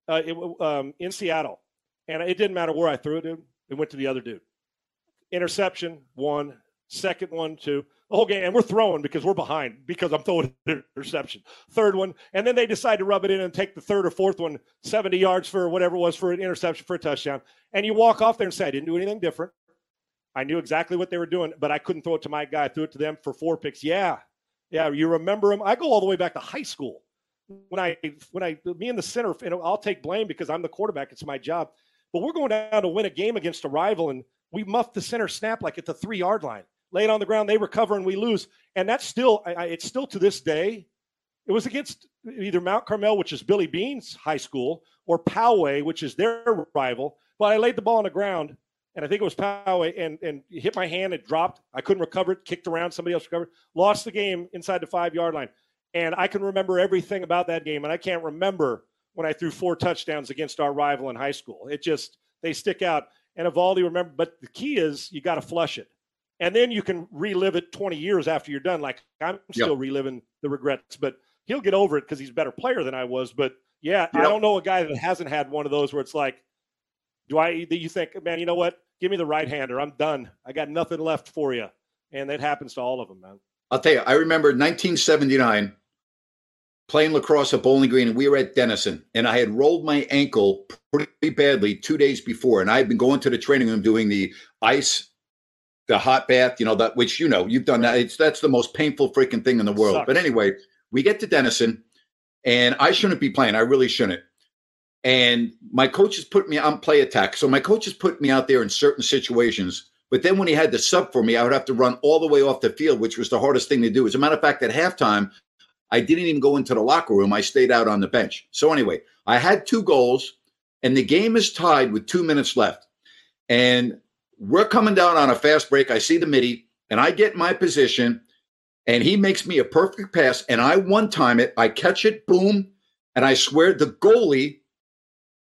in Seattle. And it didn't matter where I threw it, dude. It went to the other dude. Interception, 1, second 1, 2. The whole game. And we're throwing because we're behind because I'm throwing an interception. Third one. And then they decide to rub it in and take the third or fourth one, 70 yards for whatever it was for an interception for a touchdown. And you walk off there and say, I didn't do anything different. I knew exactly what they were doing, but I couldn't throw it to my guy. I threw it to them for 4 picks. Yeah, you remember him. I go all the way back to high school. When I, me and the center, I'll take blame because I'm the quarterback. It's my job. But we're going down to win a game against a rival, and we muffed the center snap like at the 3-yard line. Lay it on the ground, they recover, and we lose. And that's still, it's still to this day. It was against either Mount Carmel, which is Billy Bean's high school, or Poway, which is their rival. But I laid the ball on the ground, and I think it was Poway, and hit my hand. It dropped. I couldn't recover it. Kicked around. Somebody else recovered. Lost the game inside the 5-yard line. And I can remember everything about that game, and I can't remember when I threw 4 touchdowns against our rival in high school. It just, they stick out. And Eovaldi, remember, but the key is you got to flush it. And then you can relive it 20 years after you're done. Like, I'm still reliving the regrets, but he'll get over it because he's a better player than I was. But, I don't know a guy that hasn't had one of those where it's like, you think, man, you know what? Give me the right-hander. I'm done. I got nothing left for you. And that happens to all of them, man. I'll tell you, I remember 1979 playing lacrosse at Bowling Green, and we were at Denison, and I had rolled my ankle pretty badly 2 days before, and I had been going to the training room doing the ice, the hot bath, that which, you've done that. That's the most painful freaking thing in the world. Sucks. But anyway, we get to Denison, and I shouldn't be playing. I really shouldn't. And my coaches put me on play attack. So my coaches put me out there in certain situations. But then when he had the sub for me, I would have to run all the way off the field, which was the hardest thing to do. As a matter of fact, at halftime, I didn't even go into the locker room. I stayed out on the bench. So anyway, I had 2 goals, and the game is tied with 2 minutes left. And we're coming down on a fast break. I see the middie, and I get my position, and he makes me a perfect pass, and I one-time it. I catch it, boom, and I swear the goalie –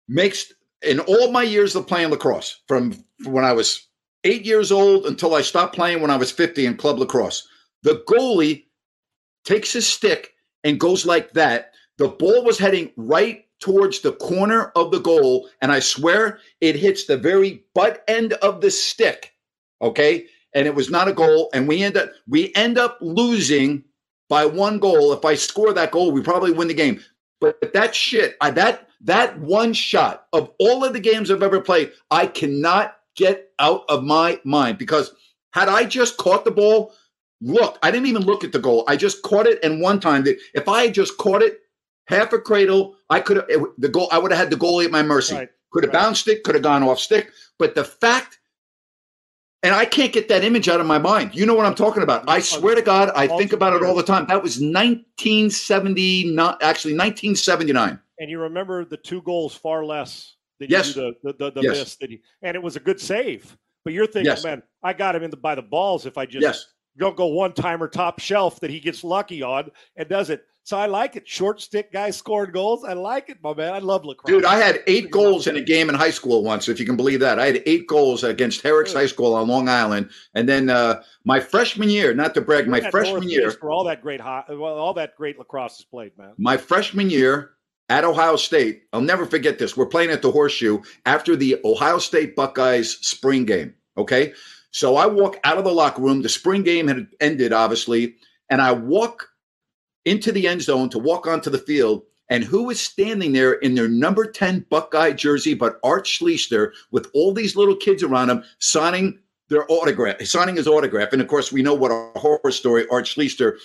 makes in all my years of playing lacrosse, from when I was 8 years old until I stopped playing when I was 50 in club lacrosse, the goalie takes his stick and goes like that. The ball was heading right towards the corner of the goal, and I swear it hits the very butt end of the stick, okay? And it was not a goal, and we end up losing by 1 goal. If I score that goal, we probably win the game. But that shit, that one shot of all of the games I've ever played, I cannot get out of my mind because had I just caught the ball, look, I didn't even look at the goal. I just caught it, and one time, if I had just caught it half a cradle, I would have had the goalie at my mercy. Right. Could have bounced it, could have gone off stick. But the fact, and I can't get that image out of my mind. You know what I'm talking about. I swear to God, I think about it all the time. That was 1979. And you remember the 2 goals far less than you do the miss. And it was a good save. But you're thinking, man, I got him by the balls if I just don't go one-timer top shelf that he gets lucky on and does it. So I like it. Short stick guy scoring goals. I like it, my man. I love lacrosse. Dude, I had 8 goals in a game in high school once, if you can believe that. I had 8 goals against Herrick's High School on Long Island. And then my freshman year, not to brag, my freshman year. For all that great lacrosse is played, man. My freshman year at Ohio State, I'll never forget this. We're playing at the Horseshoe after the Ohio State Buckeyes spring game, okay? So I walk out of the locker room. The spring game had ended, obviously, and I walk into the end zone to walk onto the field, and who is standing there in their number 10 Buckeye jersey but Art Schleister with all these little kids around him signing his autograph. And, of course, we know what a horror story Art Schleister,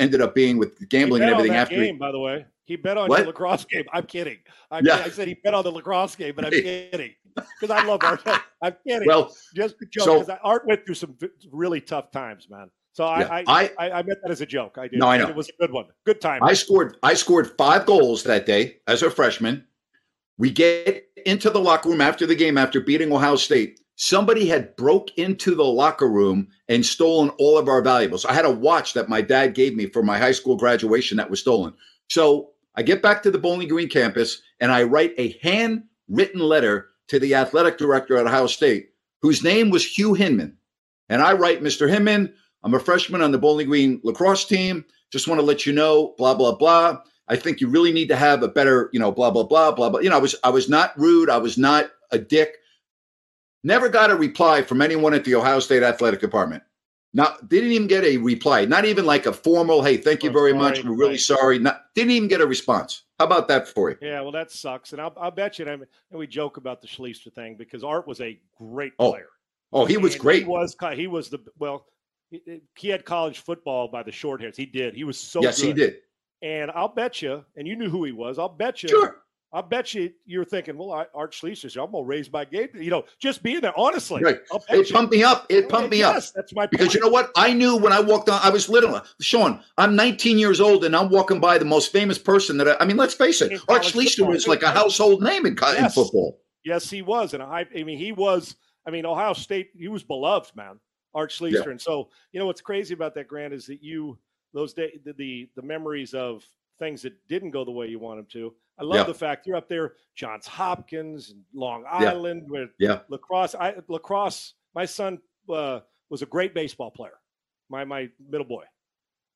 ended up being with gambling and everything after that game, by the way. He bet on the lacrosse game. I'm kidding. I said he bet on the lacrosse game, but I'm kidding because I love Art. I'm kidding. Well, just because Art went through some really tough times, man. So I meant that as a joke. I did. No, I know. It was a good one. Good time. I scored 5 goals that day as a freshman. We get into the locker room after the game after beating Ohio State. Somebody had broke into the locker room and stolen all of our valuables. I had a watch that my dad gave me for my high school graduation that was stolen. So I get back to the Bowling Green campus, and I write a handwritten letter to the athletic director at Ohio State, whose name was Hugh Hinman. And I write, Mr. Hinman, I'm a freshman on the Bowling Green lacrosse team. Just want to let you know, blah, blah, blah. I think you really need to have a better, blah, blah, blah, blah, blah. I was not rude. I was not a dick. Never got a reply from anyone at the Ohio State athletic department. Didn't even get a reply. Not even like a formal, hey, thank you very much. We're really sorry. Didn't even get a response. How about that for you? Yeah, well, that sucks. And I'll bet you, and we joke about the Schleister thing because Art was a great player. Oh, he was great. He had college football by the short hairs. He did. He was so good. Yes, he did. And I'll bet you, and you knew who he was. I'll bet you. Sure. I bet you're thinking, well, Art Schleister, I'm going to raise my game. Just being there, honestly. Right. It pumped me up. Yes, that's my point. Because you know what? I knew when I walked on, I was little. Sean, I'm 19 years old, and I'm walking by the most famous person that let's face it. Art Schleister was like a household name in football. Yes, he was. And Ohio State, he was beloved, man, Art Schleister. Yeah. And so, what's crazy about that, Grant, is that those days, the memories of things that didn't go the way you want them to. I love the fact you're up there, Johns Hopkins, and Long Island, with lacrosse. My son was a great baseball player, my middle boy.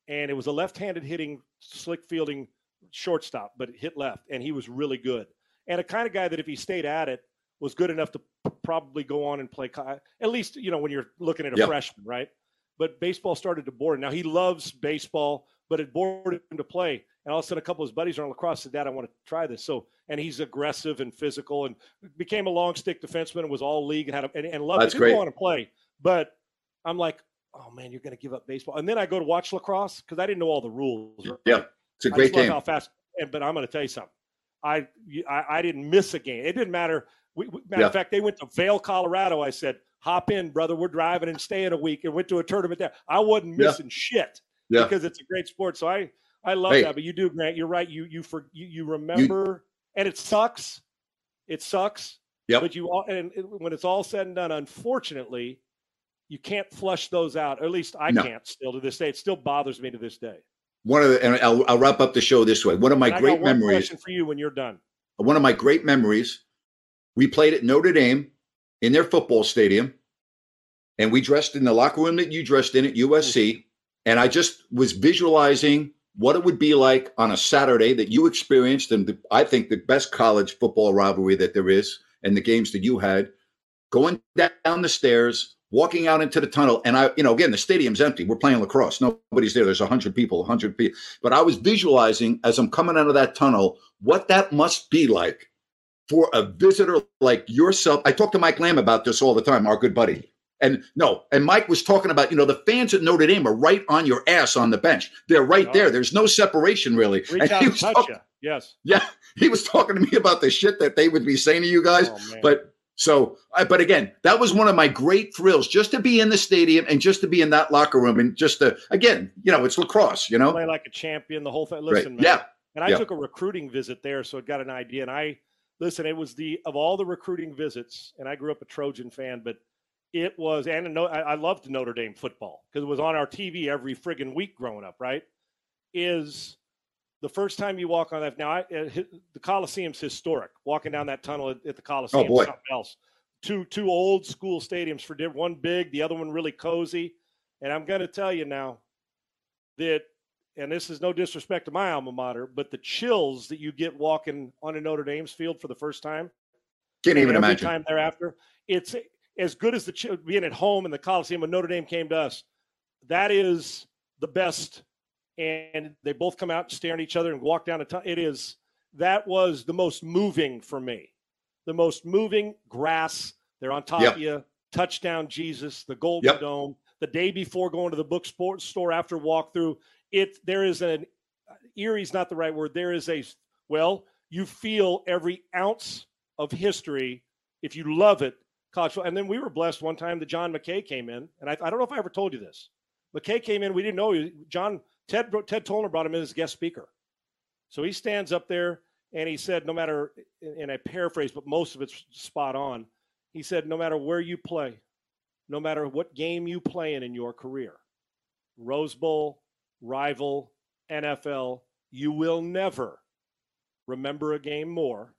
And it was a left-handed hitting, slick fielding shortstop, but hit left. And he was really good. And a kind of guy that if he stayed at it was good enough to probably go on and play, at least, when you're looking at a freshman, right? But baseball started to bore him. Now he loves baseball, but it bored him to play. And all of a sudden, a couple of his buddies are on lacrosse. Said, Dad, I want to try this. And he's aggressive and physical, and became a long stick defenseman. And was all league and loved it. Didn't want to play, but I'm like, oh man, you're going to give up baseball. And then I go to watch lacrosse because I didn't know all the rules. Right? Yeah, it's a great game. How fast? But I'm going to tell you something. I didn't miss a game. It didn't matter. Matter of fact, they went to Vail, Colorado. I said, hop in, brother. We're driving and staying a week, and went to a tournament there. I wasn't missing shit because it's a great sport. So I love that, but you do, Grant. You're right. You remember, and it sucks. It sucks. Yeah. But when it's all said and done, unfortunately, you can't flush those out. Or at least I can't still to this day. It still bothers me to this day. And I'll wrap up the show this way. One of my great memories. Question for you when you're done. One of my great memories. We played at Notre Dame in their football stadium, and we dressed in the locker room that you dressed in at USC. Mm-hmm. And I just was visualizing what it would be like on a Saturday that you experienced, and I think the best college football rivalry that there is, and the games that you had, going down the stairs, walking out into the tunnel. And again, the stadium's empty. We're playing lacrosse. Nobody's there. There's 100 people. But I was visualizing as I'm coming out of that tunnel, what that must be like for a visitor like yourself. I talk to Mike Lamb about this all the time, our good buddy. And Mike was talking about, the fans at Notre Dame are right on your ass on the bench. They're right there. There's no separation, really. Reach out and touch you. Yes. Yeah. He was talking to me about the shit that they would be saying to you guys. Oh, but again, that was one of my great thrills, just to be in the stadium and just to be in that locker room. And just to, again, it's lacrosse, Play like a champion, the whole thing. Listen, right. Man. Yeah. And I took a recruiting visit there, so I got an idea. And it was of all the recruiting visits, and I grew up a Trojan fan, but it was, and I loved Notre Dame football because it was on our TV every friggin' week growing up, right? the first time you walk on that, now the Coliseum's historic. Walking down that tunnel at the Coliseum, oh boy. Something else. Two old school stadiums for one big, the other one really cozy. And I'm going to tell you now that, and this is no disrespect to my alma mater, but the chills that you get walking on a Notre Dame's field for the first time, can't even every imagine. Time thereafter, it's as good as being at home in the Coliseum when Notre Dame came to us. That is the best. And they both come out and stare at each other and walk down a tunnel. That was the most moving for me. The most moving grass. They're on top of you. Touchdown, Jesus. The Golden Dome. The day before going to the book store after walkthrough. There is an eerie's not the right word. There is you feel every ounce of history if you love it. College, and then we were blessed one time that John McKay came in, and I don't know if I ever told you this. McKay came in. We didn't know Ted Tolner brought him in as guest speaker. So he stands up there and he said, no matter, and I paraphrase, but most of it's spot on. He said, no matter where you play, no matter what game you play in your career, Rose Bowl, rival, NFL, you will never remember a game more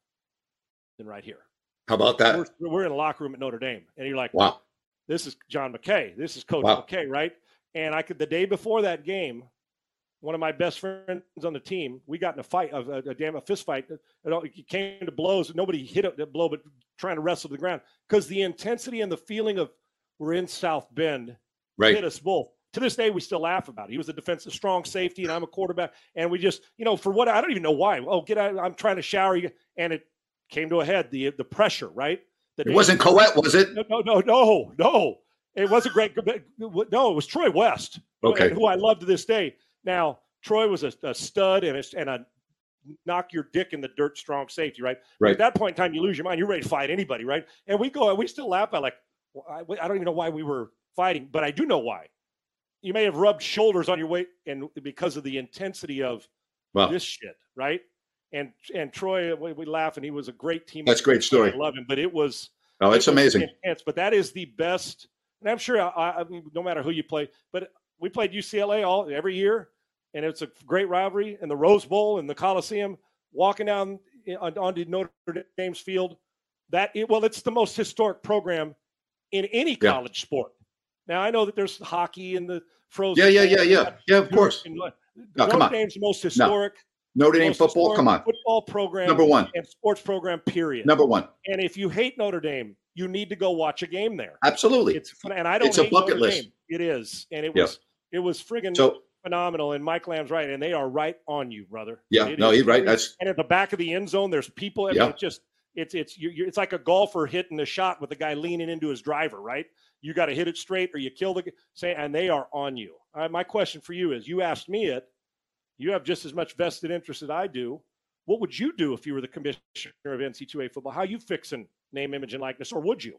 than right here. How about that? We're in a locker room at Notre Dame, and you're like, wow, this is John McKay. This is Coach McKay, right? And the day before that game, one of my best friends on the team, we got in a fight, a fist fight. It came to blows. Nobody hit a blow, but trying to wrestle to the ground. Because the intensity and the feeling of we're in South Bend hit us both. To this day, we still laugh about it. He was a defensive strong safety, and I'm a quarterback. And we just, for what, I don't even know why. Oh, get out. I'm trying to shower you. And it came to a head, the pressure, right? It wasn't Colette, was it? No. It wasn't Greg. No, it was Troy West, who I love to this day. Now, Troy was a stud and a knock your dick in the dirt strong safety, right? Right. At that point in time, you lose your mind. You're ready to fight anybody, right? And we still laugh at I don't even know why we were fighting, but I do know why. You may have rubbed shoulders on your way and because of the intensity of this shit, right? And Troy, we laugh, and he was a great teammate. That's a great story. I love him, but it was – oh, it's amazing. Intense, but that is the best – and I'm sure no matter who you play, but we played UCLA every year, and it's a great rivalry, and the Rose Bowl and the Coliseum, walking down onto Notre Dame's field. It's the most historic program in any college sport. Now, I know that there's hockey and the Frozen. Yeah, of course. Notre Dame's most historic. Notre Dame football, come on. Football program. Number one. And sports program, period. Number one. And if you hate Notre Dame, you need to go watch a game there. Absolutely. It's a bucket list. It is. And it was friggin' phenomenal. And Mike Lamb's right. And they are right on you, brother. Yeah. He's right. And at the back of the end zone, there's people. I mean, it's like a golfer hitting a shot with a guy leaning into his driver, right? You got to hit it straight or you kill the say. And they are on you. My question for you is, you asked me it. You have just as much vested interest as I do. What would you do if you were the commissioner of NCAA football? How are you fixing name, image, and likeness, or would you?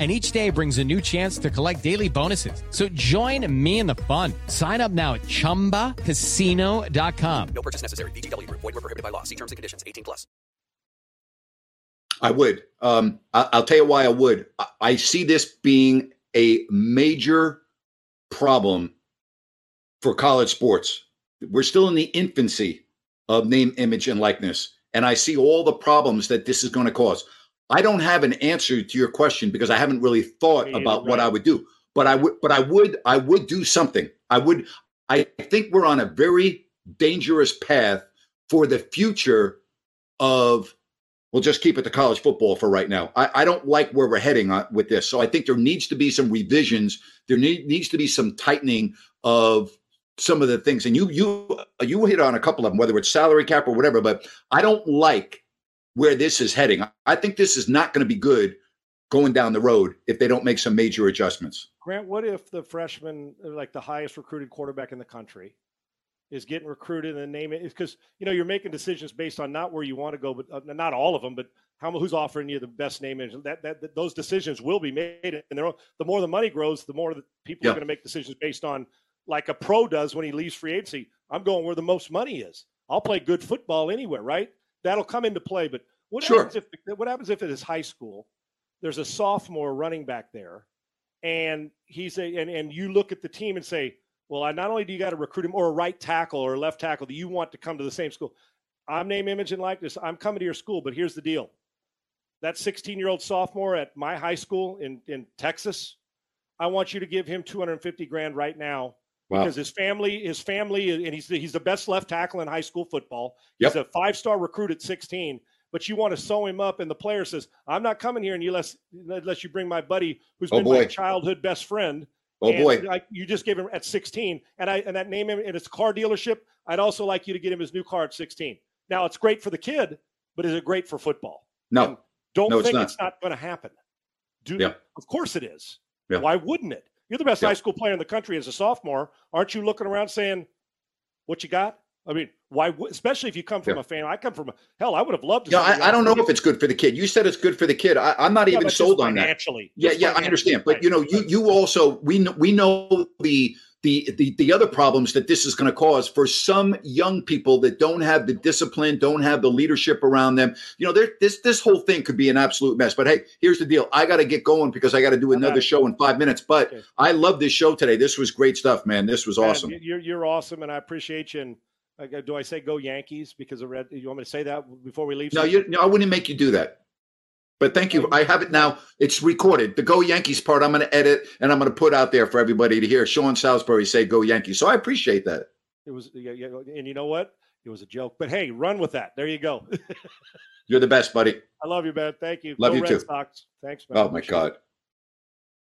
and each day brings a new chance to collect daily bonuses. So join me in the fun. Sign up now at ChumbaCasino.com. No purchase necessary. VGW Group. Void where prohibited by law. See terms and conditions. 18+. I would. I'll tell you why I would. I see this being a major problem for college sports. We're still in the infancy of name, image, and likeness. And I see all the problems that this is going to cause. I don't have an answer to your question because I haven't really thought about what I would do, but I would do something. I think we're on a very dangerous path for the future of We'll just keep it to college football for right now. I don't like where we're heading with this. So I think there needs to be some revisions. There needs to be some tightening of some of the things. And you hit on a couple of them, whether it's salary cap or whatever. But I don't like where this is heading. I think this is not going to be good going down the road if they don't make some major adjustments. Grant, what if the freshman, like the highest recruited quarterback in the country, is getting recruited and name it? Because, you know, you're making decisions based on not where you want to go, but not all of them, but who's offering you the best name. And that those decisions will be made. And the more the money grows, the more the people are going to make decisions based on, like a pro does when he leaves free agency. I'm going where the most money is. I'll play good football anywhere, right? That'll come into play. But what happens if it is high school? There's a sophomore running back there, and and you look at the team and say, well, not only do you got to recruit him, or a right tackle or a left tackle that you want to come to the same school. I'm name, image, and likeness. I'm coming to your school, but here's the deal. That 16-year-old sophomore at my high school in Texas, I want you to give him $250,000 right now. Wow. Because his family, and he's the best left tackle in high school football. Yep. He's a five-star recruit at 16, but you want to sew him up, and the player says, I'm not coming here unless you bring my buddy who's been my childhood best friend. You just gave him at 16, and that name him, and it's a car dealership. I'd also like you to get him his new car at 16. Now, it's great for the kid, but is it great for football? No. And it's not going to happen. Of course it is. Yeah. Why wouldn't it? You're the best high school player in the country as a sophomore. Aren't you looking around saying, what you got? I mean, why? Especially if you come from a family. I come from I would have loved to. Yeah, I don't know if it's good for the kid. You said it's good for the kid. I'm not even sold on that. Financially, I understand. But you know, you also we know the other problems that this is going to cause for some young people that don't have the discipline, don't have the leadership around them. You know, this whole thing could be an absolute mess. But hey, here's the deal. I got to get going because I got to do another show in 5 minutes. But okay. I love this show today. This was great stuff, man. This was awesome. You're awesome, and I appreciate you. And do I say go Yankees because I read? You want me to say that before we leave? No, I wouldn't make you do that. But thank you. I have it now. It's recorded. The go Yankees part I'm going to edit and I'm going to put out there for everybody to hear. Sean Salisbury say go Yankees. So I appreciate that. It was, and you know what? It was a joke. But hey, run with that. There you go. You're the best, buddy. I love you, man. Thank you. Love go you Red too. Sox. Thanks, man. Oh my God.